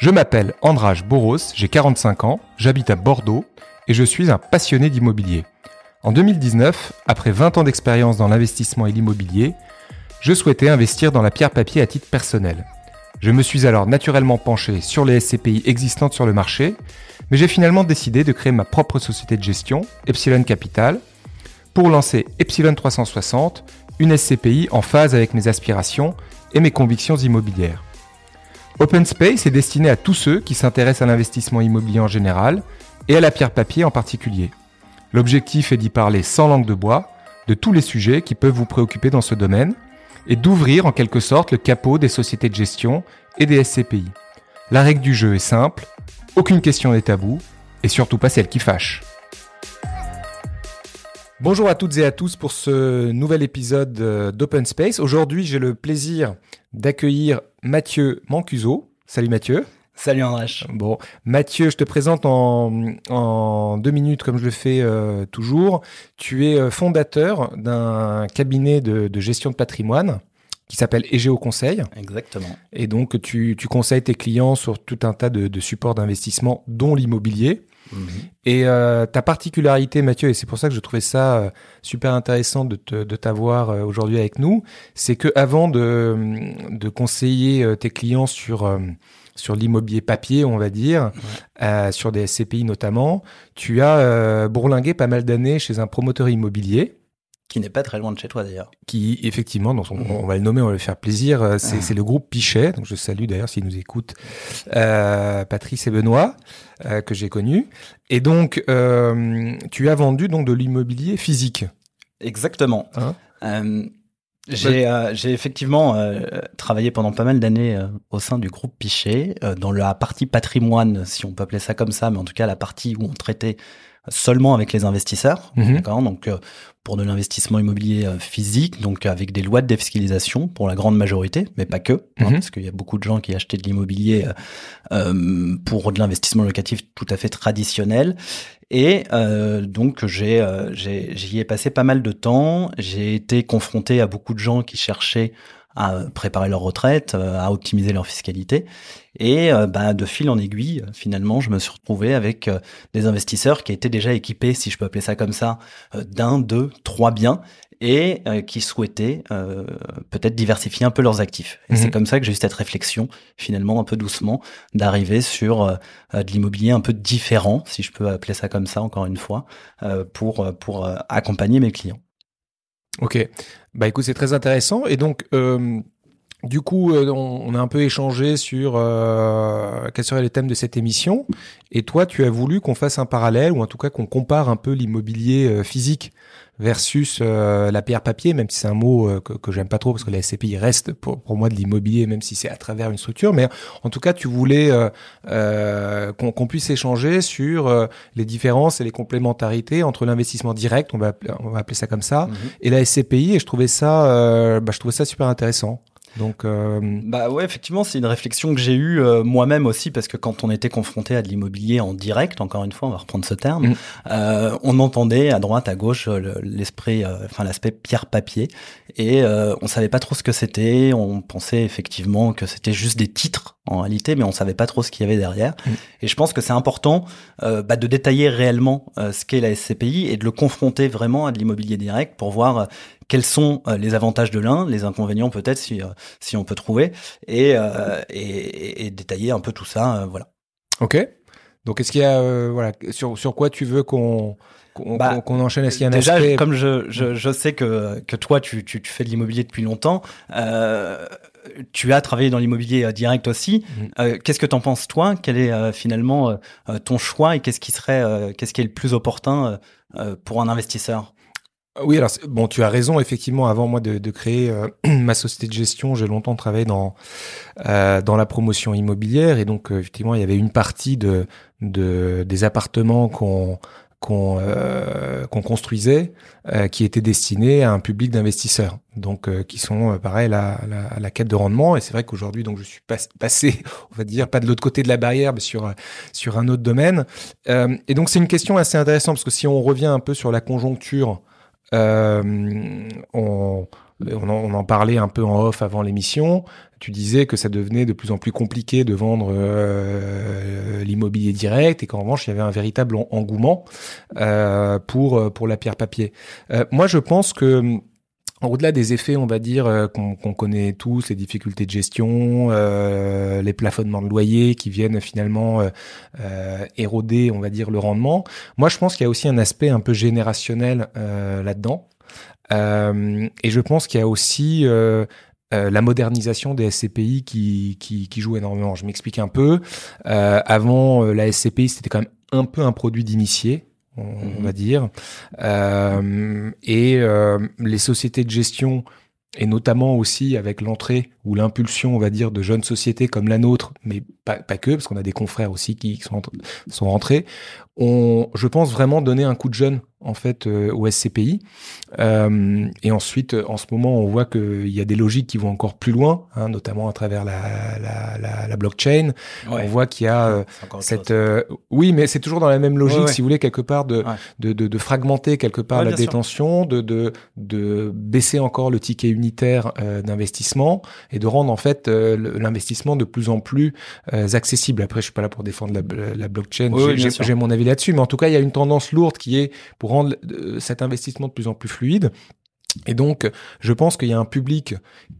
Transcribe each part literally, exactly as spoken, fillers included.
Je m'appelle Andrage Boros, j'ai quarante-cinq ans, j'habite à Bordeaux et je suis un passionné d'immobilier. En deux mille dix-neuf, après vingt ans d'expérience dans l'investissement et l'immobilier, je souhaitais investir dans la pierre-papier à titre personnel. Je me suis alors naturellement penché sur les S C P I existantes sur le marché, mais j'ai finalement décidé de créer ma propre société de gestion, Epsilon Capital, pour lancer Epsilon trois cent soixante, une S C P I en phase avec mes aspirations et mes convictions immobilières. Open Space est destiné à tous ceux qui s'intéressent à l'investissement immobilier en général et à la pierre-papier en particulier. L'objectif est d'y parler sans langue de bois de tous les sujets qui peuvent vous préoccuper dans ce domaine, et d'ouvrir en quelque sorte le capot des sociétés de gestion et des S C P I. La règle du jeu est simple, aucune question n'est taboue, et surtout pas celle qui fâche. Bonjour à toutes et à tous pour ce nouvel épisode d'Open Space. Aujourd'hui, j'ai le plaisir d'accueillir Mathieu Mancuso. Salut Mathieu. Salut Andrage. Bon, Mathieu, je te présente en, en deux minutes comme je le fais euh, toujours. Tu es fondateur d'un cabinet de, de gestion de patrimoine qui s'appelle Egeo Conseil. Exactement. Et donc, tu, tu conseilles tes clients sur tout un tas de, de supports d'investissement, dont l'immobilier. Mmh. Et euh, ta particularité, Mathieu, et c'est pour ça que je trouvais ça euh, super intéressant de, te, de t'avoir euh, aujourd'hui avec nous, c'est qu'avant de, de conseiller euh, tes clients sur... Euh, sur l'immobilier papier, on va dire, ouais. euh, sur des S C P I notamment. Tu as euh, bourlingué pas mal d'années chez un promoteur immobilier. Qui n'est pas très loin de chez toi, d'ailleurs. Qui, effectivement, dans son, mmh. on va le nommer, on va lui faire plaisir, c'est, ah. c'est le groupe Pichet, donc je salue d'ailleurs s'ils nous écoutent, euh, Patrice et Benoît, euh, que j'ai connus. Et donc, euh, tu as vendu donc, de l'immobilier physique. Exactement. Hein euh... J'ai, euh, j'ai effectivement euh, travaillé pendant pas mal d'années euh, au sein du groupe Pichet, euh, dans la partie patrimoine, si on peut appeler ça comme ça, mais en tout cas la partie où on traitait seulement avec les investisseurs, mmh. d'accord, donc euh, pour de l'investissement immobilier euh, physique, donc avec des lois de défiscalisation pour la grande majorité, mais pas que, mmh. hein, parce qu'il y a beaucoup de gens qui achetaient de l'immobilier euh, pour de l'investissement locatif tout à fait traditionnel. Et euh, donc, j'ai, euh, j'ai, j'y ai passé pas mal de temps. J'ai été confronté à beaucoup de gens qui cherchaient à préparer leur retraite, à optimiser leur fiscalité. Et euh, bah, de fil en aiguille, finalement, je me suis retrouvé avec euh, des investisseurs qui étaient déjà équipés, si je peux appeler ça comme ça, euh, d'un, deux, trois biens et euh, qui souhaitaient euh, peut-être diversifier un peu leurs actifs. Et mmh. c'est comme ça que j'ai eu cette réflexion, finalement, un peu doucement, d'arriver sur euh, de l'immobilier un peu différent, si je peux appeler ça comme ça, encore une fois, euh, pour, pour euh, accompagner mes clients. Ok, bah écoute, c'est très intéressant. Et donc, euh, du coup, euh, on, on a un peu échangé sur euh, quels seraient les thèmes de cette émission. Et toi, tu as voulu qu'on fasse un parallèle, ou en tout cas qu'on compare un peu l'immobilier euh, physique versus euh, la pierre papier, même si c'est un mot euh, que, que j'aime pas trop, parce que la S C P I reste pour, pour moi de l'immobilier, même si c'est à travers une structure. Mais en tout cas, tu voulais euh, euh, qu'on, qu'on puisse échanger sur euh, les différences et les complémentarités entre l'investissement direct, on va appeler, on va appeler ça comme ça, mmh. et la S C P I. Et je trouvais ça, euh, bah, je trouvais ça super intéressant. Donc, euh... bah ouais, effectivement, c'est une réflexion que j'ai eue euh, moi-même aussi, parce que quand on était confronté à de l'immobilier en direct, encore une fois, on va reprendre ce terme, mmh. euh, on entendait à droite, à gauche le, l'esprit, euh, enfin l'aspect pierre-papier, et euh, on savait pas trop ce que c'était. On pensait effectivement que c'était juste des titres en réalité, mais on savait pas trop ce qu'il y avait derrière. Mmh. Et je pense que c'est important euh, bah, de détailler réellement euh, ce qu'est la S C P I et de le confronter vraiment à de l'immobilier direct pour voir. Euh, Quels sont les avantages de l'un, les inconvénients peut-être si si on peut trouver, et euh, et, et détailler un peu tout ça, euh, voilà. Ok. Donc est-ce qu'il y a euh, voilà sur sur quoi tu veux qu'on qu'on, bah, qu'on enchaîne, est-ce qu'il y a un déjà aspect... Comme je je je sais que que toi tu tu, tu fais de l'immobilier depuis longtemps. Euh, Tu as travaillé dans l'immobilier euh, direct aussi. Mmh. Euh, qu'est-ce que t'en penses, toi ? Quel est euh, finalement euh, ton choix, et qu'est-ce qui serait euh, qu'est-ce qui est le plus opportun euh, pour un investisseur ? Oui, alors bon, tu as raison, effectivement, avant moi de, de créer euh, ma société de gestion, j'ai longtemps travaillé dans euh, dans la promotion immobilière, et donc euh, effectivement, il y avait une partie de de des appartements qu'on qu'on euh, qu'on construisait euh, qui étaient destinés à un public d'investisseurs. Donc euh, qui sont euh, pareil la la la quête de rendement, et c'est vrai qu'aujourd'hui donc je suis pas, passé, on va dire, pas de l'autre côté de la barrière, mais sur sur un autre domaine. Euh, et donc c'est une question assez intéressante, parce que si on revient un peu sur la conjoncture, Euh, on, on en, on en parlait un peu en off avant l'émission, tu disais que ça devenait de plus en plus compliqué de vendre euh, l'immobilier direct et qu'en revanche, il y avait un véritable engouement euh, pour, pour la pierre-papier. Euh, moi, je pense que au-delà des effets, on va dire, euh, qu'on, qu'on connaît tous, les difficultés de gestion, euh, les plafonnements de loyers qui viennent finalement euh, euh, éroder, on va dire, le rendement. Moi, je pense qu'il y a aussi un aspect un peu générationnel euh, là-dedans. Euh, et je pense qu'il y a aussi euh, euh, la modernisation des S C P I qui, qui, qui joue énormément. Je m'explique un peu. Euh, avant, euh, la S C P I, c'était quand même un peu un produit d'initié, on va dire, euh, et euh, les sociétés de gestion, et notamment aussi avec l'entrée ou l'impulsion, on va dire, de jeunes sociétés comme la nôtre, mais pas, pas que, parce qu'on a des confrères aussi qui sont, sont rentrés, ont, je pense, vraiment donné un coup de jeune, en fait, euh, au S C P I. Euh, et ensuite, en ce moment, on voit qu'il y a des logiques qui vont encore plus loin, hein, notamment à travers la, la, la, la blockchain. Ouais. On voit qu'il y a euh, cette... Euh, oui, mais c'est toujours dans la même logique, ouais, ouais. si vous voulez, quelque part, de, ouais. de, de, de fragmenter quelque part ouais, la détention, de, de, de baisser encore le ticket unitaire euh, d'investissement et de rendre, en fait, euh, l'investissement de plus en plus euh, accessible. Après, je suis pas là pour défendre la, la blockchain. Ouais, j'ai, j'ai, j'ai mon avis là-dessus. Mais en tout cas, il y a une tendance lourde qui est... pour rendre cet investissement de plus en plus fluide. Et donc, je pense qu'il y a un public...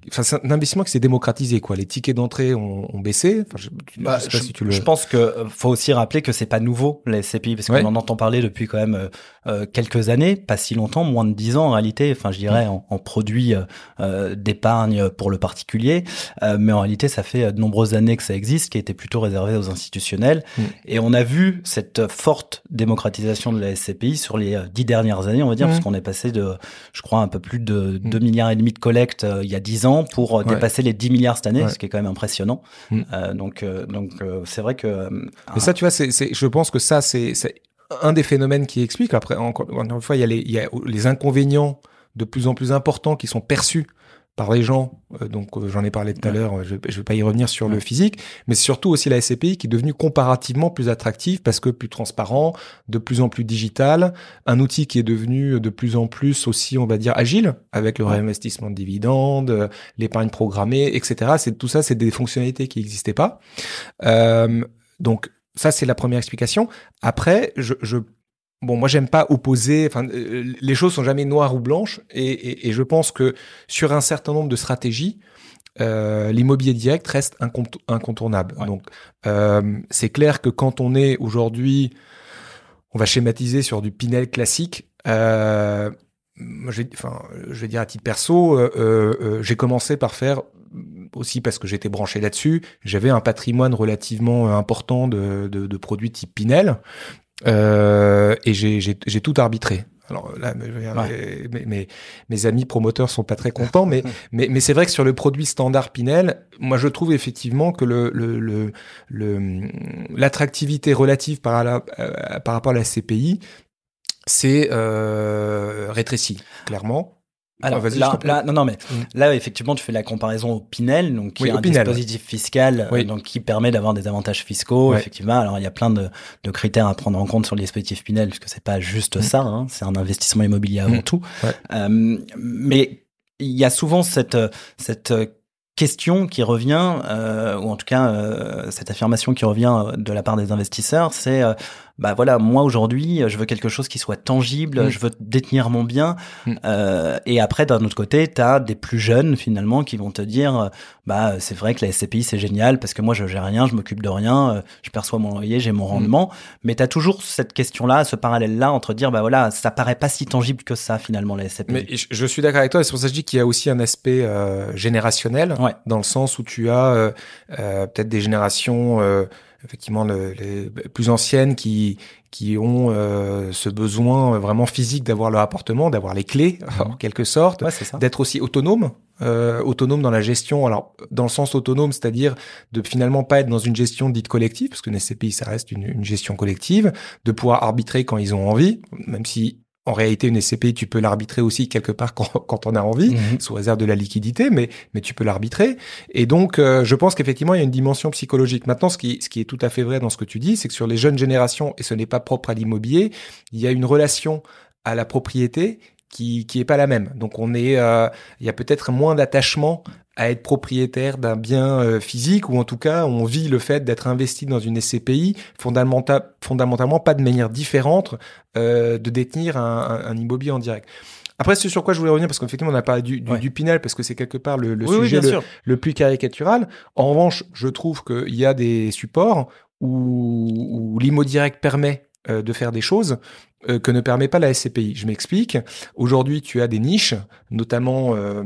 Enfin, c'est un investissement qui s'est démocratisé, quoi. Les tickets d'entrée ont, ont baissé. Enfin, je, bah, je sais pas je, si tu le... Je pense que faut aussi rappeler que c'est pas nouveau, les S C P I, parce qu'on ouais. en entend parler depuis quand même euh, quelques années, pas si longtemps, moins de dix ans en réalité. Enfin, je dirais en, en produit euh, d'épargne pour le particulier. Euh, mais en réalité, ça fait de nombreuses années que ça existe, qui était plutôt réservé aux institutionnels. Mmh. Et on a vu cette forte démocratisation de la S C P I sur les dix dernières années, on va dire, mmh. parce qu'on est passé de, je crois, un peu plus de deux milliards et demi de collecte euh, il y a dix ans pour euh, ouais. dépasser les dix milliards cette année, ouais. ce qui est quand même impressionnant. Mm. Euh, donc, euh, donc euh, c'est vrai que... Euh, Mais ça, tu vois, c'est, c'est, je pense que ça, c'est, c'est un des phénomènes qui explique. Après, encore une fois, il y a les, il y a les inconvénients de plus en plus importants qui sont perçus par les gens, donc euh, j'en ai parlé tout à ouais. l'heure, je ne vais pas y revenir sur ouais. le physique, mais surtout aussi la S C P I qui est devenue comparativement plus attractive parce que plus transparent, de plus en plus digital, un outil qui est devenu de plus en plus aussi, on va dire, agile, avec le ouais. réinvestissement de dividendes, euh, l'épargne programmée, et cetera. C'est, tout ça, c'est des fonctionnalités qui n'existaient pas. Euh, donc ça, c'est la première explication. Après, je... je Bon, moi, j'aime pas opposer. Enfin, euh, les choses sont jamais noires ou blanches, et, et, et je pense que sur un certain nombre de stratégies, euh, l'immobilier direct reste incontour- incontournable. Ouais. Donc, euh, c'est clair que quand on est aujourd'hui, on va schématiser sur du Pinel classique. Euh, j'ai, enfin, je vais dire à titre perso, euh, euh, j'ai commencé par faire. Aussi parce que j'étais branché là-dessus, j'avais un patrimoine relativement important de, de, de produits type Pinel, euh, et j'ai, j'ai, j'ai tout arbitré. Alors là, mes, ouais. mes, mes, mes amis promoteurs sont pas très contents, mais, mais, mais c'est vrai que sur le produit standard Pinel, moi je trouve effectivement que le, le, le, le, l'attractivité relative par, la, par rapport à la S C P I, c'est euh, rétrécie, clairement. Alors, ah, là, là, non, non, mais mmh. là, effectivement, tu fais la comparaison au Pinel, donc, qui oui, est un Pinel, dispositif ouais. fiscal, oui. donc, qui permet d'avoir des avantages fiscaux, ouais. effectivement. Alors, il y a plein de, de critères à prendre en compte sur le dispositif Pinel, puisque c'est pas juste mmh. ça, hein, c'est un investissement immobilier avant mmh. tout. Ouais. Euh, mais il y a souvent cette, cette, question qui revient, euh, ou en tout cas euh, cette affirmation qui revient de la part des investisseurs, c'est euh, bah voilà, moi aujourd'hui je veux quelque chose qui soit tangible, mmh. je veux détenir mon bien, mmh. euh, et après d'un autre côté t'as des plus jeunes finalement qui vont te dire euh, bah c'est vrai que la S C P I c'est génial parce que moi je gère rien, je m'occupe de rien, euh, je perçois mon loyer, j'ai mon rendement, mmh. mais t'as toujours cette question là, ce parallèle là entre dire bah voilà ça paraît pas si tangible que ça finalement la S C P I. Mais je, je suis d'accord avec toi, et c'est pour ça que je dis qu'il y a aussi un aspect euh, générationnel. Ouais. Dans le sens où tu as euh, euh, peut-être des générations euh, effectivement le, les plus anciennes qui qui ont euh, ce besoin vraiment physique d'avoir leur appartement, d'avoir les clés en quelque sorte, ouais, c'est ça. D'être aussi autonome, euh, autonome dans la gestion. Alors dans le sens autonome, c'est-à-dire de finalement pas être dans une gestion dite collective, parce que les S C P I ça reste une, une gestion collective, de pouvoir arbitrer quand ils ont envie, même si en réalité, une S C P I, tu peux l'arbitrer aussi quelque part quand, quand on a envie, mmh. sous réserve de la liquidité, mais, mais tu peux l'arbitrer. Et donc, euh, je pense qu'effectivement, il y a une dimension psychologique. Maintenant, ce qui, ce qui est tout à fait vrai dans ce que tu dis, c'est que sur les jeunes générations, et ce n'est pas propre à l'immobilier, il y a une relation à la propriété qui qui est pas la même. Donc on est, il euh, y a peut-être moins d'attachement à être propriétaire d'un bien euh, physique, ou en tout cas on vit le fait d'être investi dans une S C P I fondamenta- fondamentalement pas de manière différente euh, de détenir un, un, un immobilier en direct. Après, c'est sur quoi je voulais revenir, parce qu'effectivement, on a parlé du, du, ouais. du Pinel, parce que c'est quelque part le, le oui, sujet oui, le, le plus caricatural. En revanche, je trouve qu'il y a des supports où, où l'immo direct permet euh, de faire des choses euh, que ne permet pas la S C P I. Je m'explique. Aujourd'hui, tu as des niches, notamment euh,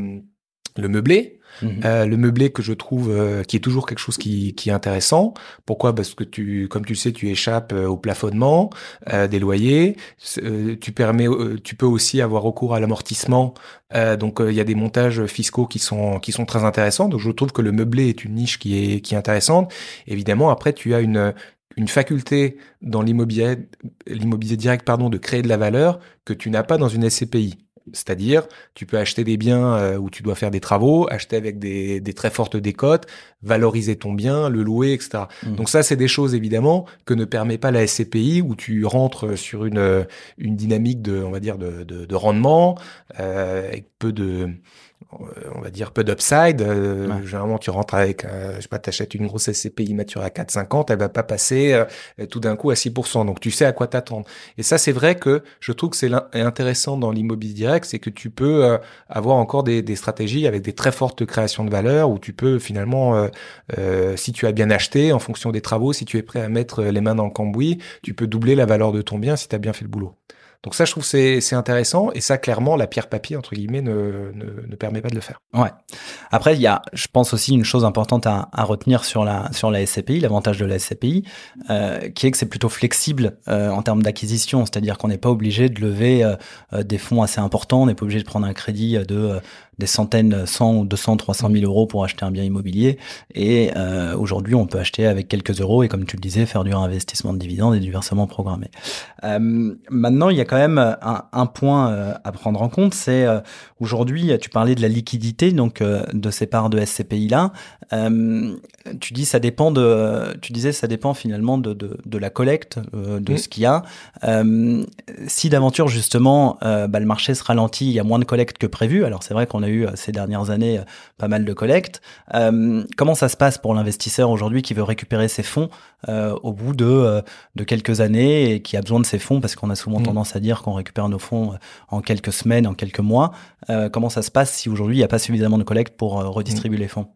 le meublé. Mmh. Euh, le meublé que je trouve euh, qui est toujours quelque chose qui, qui est intéressant. Pourquoi ? Parce que tu, comme tu le sais, tu échappes euh, au plafonnement euh, des loyers. Euh, tu permets, euh, tu peux aussi avoir recours à l'amortissement. Euh, donc il euh, y a des montages fiscaux qui sont qui sont très intéressants. Donc je trouve que le meublé est une niche qui est qui est intéressante. Évidemment, après tu as une une faculté dans l'immobilier l'immobilier direct, pardon, de créer de la valeur que tu n'as pas dans une S C P I. C'est-à-dire, tu peux acheter des biens où tu dois faire des travaux, acheter avec des, des très fortes décotes, valoriser ton bien, le louer, et cetera. Mmh. Donc ça, c'est des choses, évidemment, que ne permet pas la S C P I, où tu rentres sur une, une dynamique de, on va dire, de, de, de rendement, euh, avec peu de... on va dire peu d'upside. Euh, ouais. Généralement, tu rentres avec, euh, je sais pas, t'achètes une grosse S C P I mature à quatre virgule cinquante, elle va pas passer euh, tout d'un coup à six pour cent. Donc, tu sais à quoi t'attendre. Et ça, c'est vrai que je trouve que c'est intéressant dans l'immobilier direct, c'est que tu peux euh, avoir encore des, des stratégies avec des très fortes créations de valeur, où tu peux finalement, euh, euh, si tu as bien acheté, en fonction des travaux, si tu es prêt à mettre les mains dans le cambouis, tu peux doubler la valeur de ton bien si tu as bien fait le boulot. Donc ça, je trouve que c'est, c'est intéressant. Et ça, clairement, la pierre papier, entre guillemets, ne, ne, ne permet pas de le faire. Ouais. Après, il y a, je pense aussi, une chose importante à, à retenir sur la, sur la S C P I, l'avantage de la S C P I, euh, qui est que c'est plutôt flexible euh, en termes d'acquisition. C'est-à-dire qu'on n'est pas obligé de lever euh, des fonds assez importants. On n'est pas obligé de prendre un crédit de... Euh, des centaines, cent ou deux cents, trois cent mille euros pour acheter un bien immobilier. Et euh, aujourd'hui, on peut acheter avec quelques euros et, comme tu le disais, faire du réinvestissement de dividendes et du versement programmé. Euh, maintenant, il y a quand même un, un point euh, à prendre en compte. C'est euh, aujourd'hui, tu parlais de la liquidité, donc euh, de ces parts de S C P I-là. Euh, tu dis ça dépend de, tu disais ça dépend finalement de, de, de la collecte, euh, de oui. ce qu'il y a. Euh, si d'aventure, justement, euh, bah, le marché se ralentit, il y a moins de collecte que prévu. Alors, c'est vrai qu'on a eu ces dernières années pas mal de collectes. Euh, comment ça se passe pour l'investisseur aujourd'hui qui veut récupérer ses fonds euh, au bout de, euh, de quelques années et qui a besoin de ses fonds, parce qu'on a souvent mmh. tendance à dire qu'on récupère nos fonds en quelques semaines, en quelques mois. Euh, comment ça se passe si aujourd'hui il n'y a pas suffisamment de collectes pour euh, redistribuer mmh. les fonds ?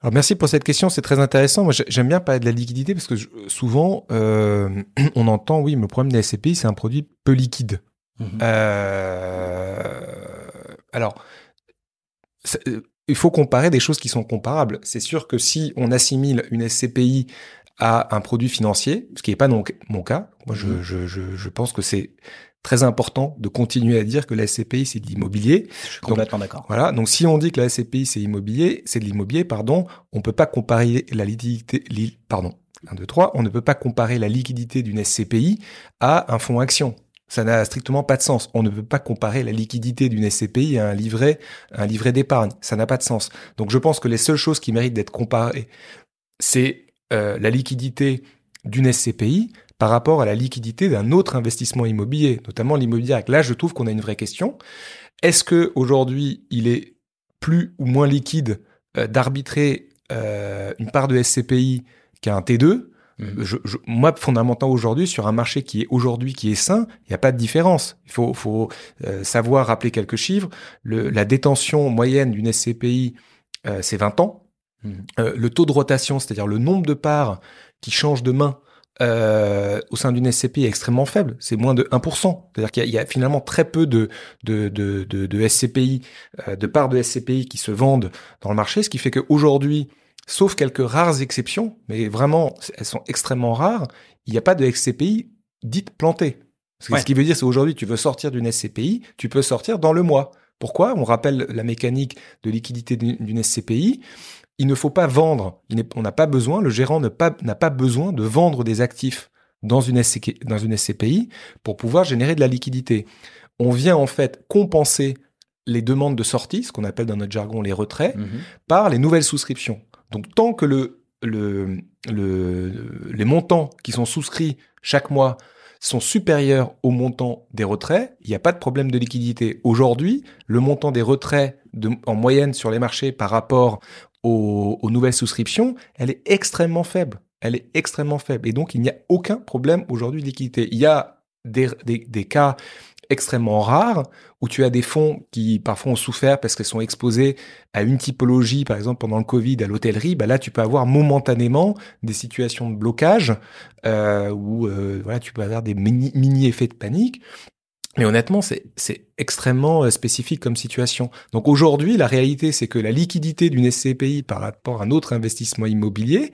Alors merci pour cette question, c'est très intéressant. Moi, j'aime bien parler de la liquidité, parce que je, souvent euh, on entend, oui, mais le problème de la S C P I, c'est un produit peu liquide. Mmh. Euh... Alors, il faut comparer des choses qui sont comparables. C'est sûr que si on assimile une S C P I à un produit financier, ce qui n'est pas non, mon cas, moi je, je, je, je pense que c'est très important de continuer à dire que la S C P I, c'est de l'immobilier. Je suis complètement donc, d'accord. Voilà, donc si on dit que la S C P I, c'est immobilier, c'est de l'immobilier, pardon, on ne peut pas comparer la liquidité, li, pardon, un, deux, trois, on ne peut pas comparer la liquidité d'une S C P I à un fonds action. Ça n'a strictement pas de sens. On ne peut pas comparer la liquidité d'une S C P I à un livret, un livret d'épargne. Ça n'a pas de sens. Donc, je pense que les seules choses qui méritent d'être comparées, c'est euh, la liquidité d'une S C P I par rapport à la liquidité d'un autre investissement immobilier, notamment l'immobilier direct. Là, je trouve qu'on a une vraie question. Est-ce que aujourd'hui, il est plus ou moins liquide euh, d'arbitrer euh, une part de S C P I qu'un T deux ? Je, je, moi, fondamentalement aujourd'hui, sur un marché qui est aujourd'hui qui est sain, il n'y a pas de différence. Il faut, faut euh, savoir rappeler quelques chiffres. Le, la détention moyenne d'une S C P I, euh, c'est vingt ans. Mm. Euh, le taux de rotation, c'est-à-dire le nombre de parts qui changent de main euh, au sein d'une S C P I, est extrêmement faible. C'est moins de un pour cent. C'est-à-dire qu'il y a, il y a finalement très peu de, de, de, de, de S C P I, euh, de parts de S C P I qui se vendent dans le marché, ce qui fait qu'aujourd'hui, sauf quelques rares exceptions, mais vraiment, elles sont extrêmement rares, il n'y a pas de S C P I dite plantée. Ouais. Ce qui veut dire, c'est aujourd'hui, tu veux sortir d'une S C P I, tu peux sortir dans le mois. Pourquoi ? On rappelle la mécanique de liquidité d'une S C P I. Il ne faut pas vendre. Il on n'a pas besoin, le gérant ne pas, n'a pas besoin de vendre des actifs dans une, S C P I, dans une S C P I pour pouvoir générer de la liquidité. On vient en fait compenser les demandes de sortie, ce qu'on appelle dans notre jargon les retraits, mmh. par les nouvelles souscriptions. Donc, tant que le, le, le, les montants qui sont souscrits chaque mois sont supérieurs au montant des retraits, il n'y a pas de problème de liquidité. Aujourd'hui, le montant des retraits de, en moyenne sur les marchés par rapport aux, aux nouvelles souscriptions, elle est extrêmement faible. Elle est extrêmement faible. Et donc, il n'y a aucun problème aujourd'hui de liquidité. Il y a des, des, des cas extrêmement rares où tu as des fonds qui parfois ont souffert parce qu'ils sont exposés à une typologie, par exemple pendant le Covid, à l'hôtellerie. Bah là, tu peux avoir momentanément des situations de blocage euh, où euh, voilà, tu peux avoir des mini, mini effets de panique. Mais honnêtement, c'est, c'est extrêmement spécifique comme situation. Donc aujourd'hui, la réalité, c'est que la liquidité d'une S C P I par rapport à un autre investissement immobilier,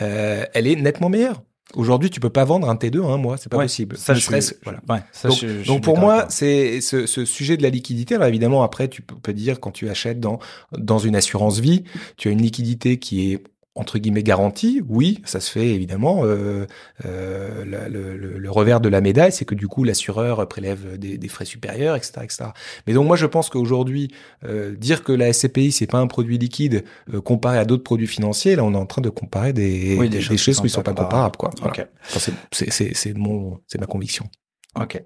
euh, elle est nettement meilleure. Aujourd'hui, tu peux pas vendre un T deux en un mois, c'est pas ouais, possible. Ça, je suis, voilà. ouais, ça donc, je, je donc pour moi, c'est ce, ce sujet de la liquidité. Alors évidemment, après, tu peux dire quand tu achètes dans dans une assurance vie, tu as une liquidité qui est entre guillemets garantie. Oui, ça se fait évidemment. Euh, euh, la, le, le, le revers de la médaille, c'est que du coup, l'assureur prélève des, des frais supérieurs, et cetera, et cetera. Mais donc moi, je pense qu'aujourd'hui, euh, dire que la S C P I c'est pas un produit liquide euh, comparé à d'autres produits financiers, là, on est en train de comparer des, oui, des, des choses, choses qui ne sont pas comparables, quoi. Voilà. Okay. Enfin, c'est, c'est, c'est, c'est mon, c'est ma conviction. Ok.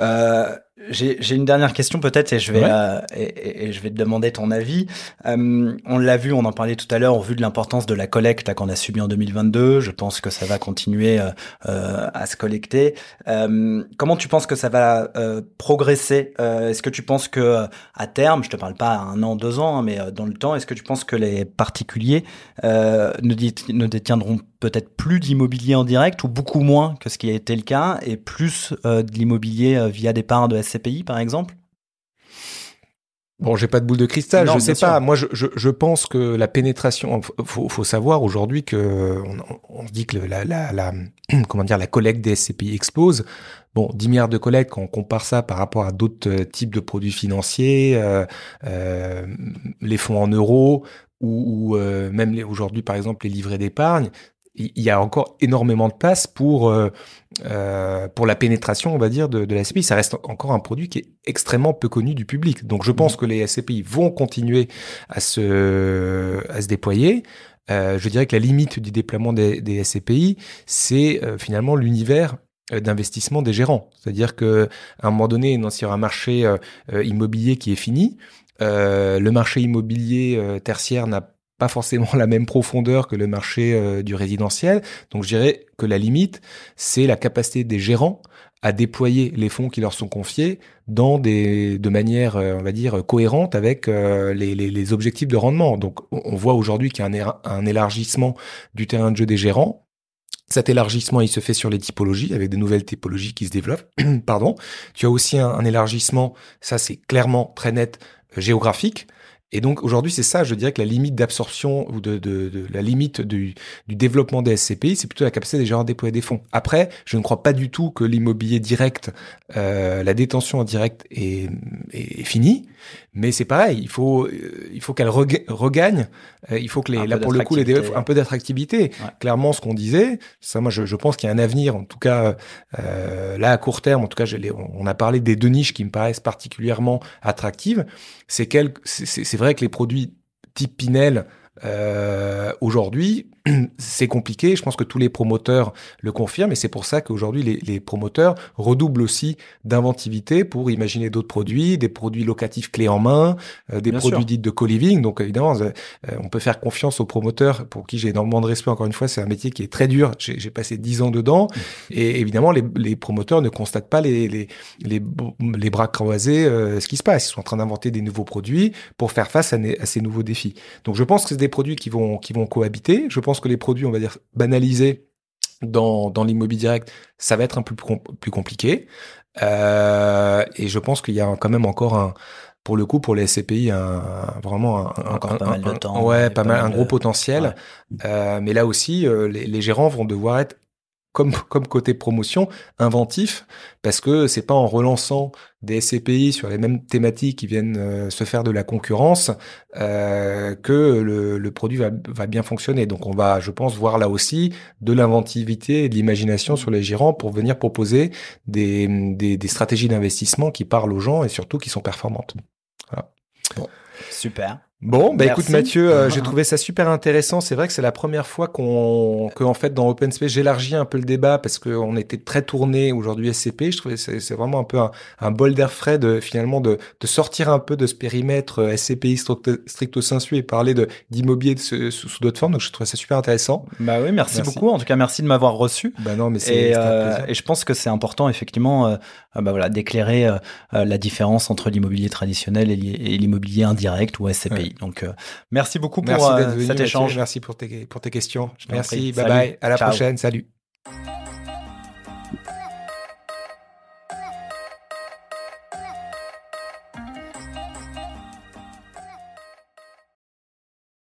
Euh, j'ai, j'ai une dernière question peut-être et je vais ouais. euh, et, et je vais te demander ton avis. Euh, on l'a vu, on en parlait tout à l'heure, au vu de l'importance de la collecte qu'on a subie en deux mille vingt-deux, je pense que ça va continuer euh, euh, à se collecter. Euh, comment tu penses que ça va euh, progresser euh, Est-ce que tu penses que à terme, je te parle pas à un an, deux ans, hein, mais euh, dans le temps, est-ce que tu penses que les particuliers euh, ne, dit, ne détiendront peut-être plus d'immobilier en direct ou beaucoup moins que ce qui a été le cas et plus euh, de l'immobilier euh, via des parts de S C P I par exemple? Bon, j'ai pas de boule de cristal, non, je sais sûr. pas. Moi, je, je, je pense que la pénétration, faut, faut savoir aujourd'hui que on, on dit que la, la, la, comment dire, la collecte des S C P I explose. Bon, dix milliards de collectes, quand on compare ça par rapport à d'autres types de produits financiers, euh, euh, les fonds en euros ou, ou euh, même les, aujourd'hui par exemple les livrets d'épargne. Il y a encore énormément de place pour euh, pour la pénétration, on va dire, de, de la S C P I. Ça reste encore un produit qui est extrêmement peu connu du public. Donc, je pense que les S C P I vont continuer à se à se déployer. Euh, je dirais que la limite du déploiement des, des S C P I, c'est euh, finalement l'univers d'investissement des gérants. C'est-à-dire que à un moment donné, sur un marché euh, immobilier qui est fini, euh, le marché immobilier euh, tertiaire n'a pas forcément la même profondeur que le marché euh, du résidentiel. Donc, je dirais que la limite, c'est la capacité des gérants à déployer les fonds qui leur sont confiés dans des, de manière, euh, on va dire, cohérente avec euh, les, les, les objectifs de rendement. Donc, on voit aujourd'hui qu'il y a un, un élargissement du terrain de jeu des gérants. Cet élargissement, il se fait sur les typologies, avec des nouvelles typologies qui se développent. Pardon. Tu as aussi un, un élargissement, ça c'est clairement très net, euh, géographique. Et donc, aujourd'hui, c'est ça, je dirais que la limite d'absorption ou de, de, de la limite du, du développement des S C P I, c'est plutôt la capacité des gérants de déployer des fonds. Après, je ne crois pas du tout que l'immobilier direct, euh, la détention en direct est, est, est finie. Mais c'est pareil, il faut, il faut qu'elle rega- regagne, euh, il faut que les, là, pour le coup, les développent un peu d'attractivité. Ouais. Clairement, ce qu'on disait, ça, moi, je, je pense qu'il y a un avenir, en tout cas, euh, là, à court terme, en tout cas, je l'ai, on a parlé des deux niches qui me paraissent particulièrement attractives. C'est quel, c'est, c'est, c'est vrai que les produits type Pinel, euh, aujourd'hui, c'est compliqué. Je pense que tous les promoteurs le confirment et c'est pour ça qu'aujourd'hui, les, les promoteurs redoublent aussi d'inventivité pour imaginer d'autres produits, des produits locatifs clés en main, euh, des Bien produits sûr. dits de co-living. Donc, évidemment, euh, on peut faire confiance aux promoteurs pour qui j'ai énormément de respect. Encore une fois, c'est un métier qui est très dur. J'ai, j'ai passé dix ans dedans et évidemment, les, les promoteurs ne constatent pas les, les, les, les bras croisés euh, ce qui se passe. Ils sont en train d'inventer des nouveaux produits pour faire face à, à ces nouveaux défis. Donc, je pense que c'est des produits qui vont, qui vont cohabiter. Je pense que les produits, on va dire, banalisés dans, dans l'immobilier direct, ça va être un peu plus, compl- plus compliqué. Euh, et je pense qu'il y a quand même encore un, pour le coup, pour les S C P I, un, vraiment un, encore un, pas mal de temps. Ouais, pas, pas mal, un gros de... potentiel. Ouais. Euh, mais là aussi, euh, les, les gérants vont devoir être Comme, comme côté promotion, inventif, parce que c'est pas en relançant des S C P I sur les mêmes thématiques qui viennent euh, se faire de la concurrence euh, que le, le produit va, va bien fonctionner. Donc on va, je pense, voir là aussi de l'inventivité et de l'imagination sur les gérants pour venir proposer des, des, des stratégies d'investissement qui parlent aux gens et surtout qui sont performantes. Voilà. Bon. Super. Bon, bah Merci. Écoute Mathieu, euh, j'ai trouvé ça super intéressant. C'est vrai que c'est la première fois qu'on, que en fait dans Open Space j'élargis un peu le débat parce qu'on était très tourné aujourd'hui S C P. Je trouvais que c'est, c'est vraiment un peu un, un bol d'air frais de finalement de, de sortir un peu de ce périmètre S C P I stricto, stricto sensu et parler de d'immobilier de ce, sous, sous d'autres formes. Donc je trouvais ça super intéressant. Bah oui, merci, merci beaucoup. En tout cas, merci de m'avoir reçu. Bah non, mais c'est et, euh, et je pense que c'est important effectivement, euh, bah voilà, d'éclairer euh, la différence entre l'immobilier traditionnel et l'immobilier indirect ou S C P I. Ouais. Donc, euh, merci beaucoup pour merci euh, cet échange. Merci pour tes, pour tes questions. Je merci. Prie. Bye salut. Bye. À la Ciao. Prochaine. Salut.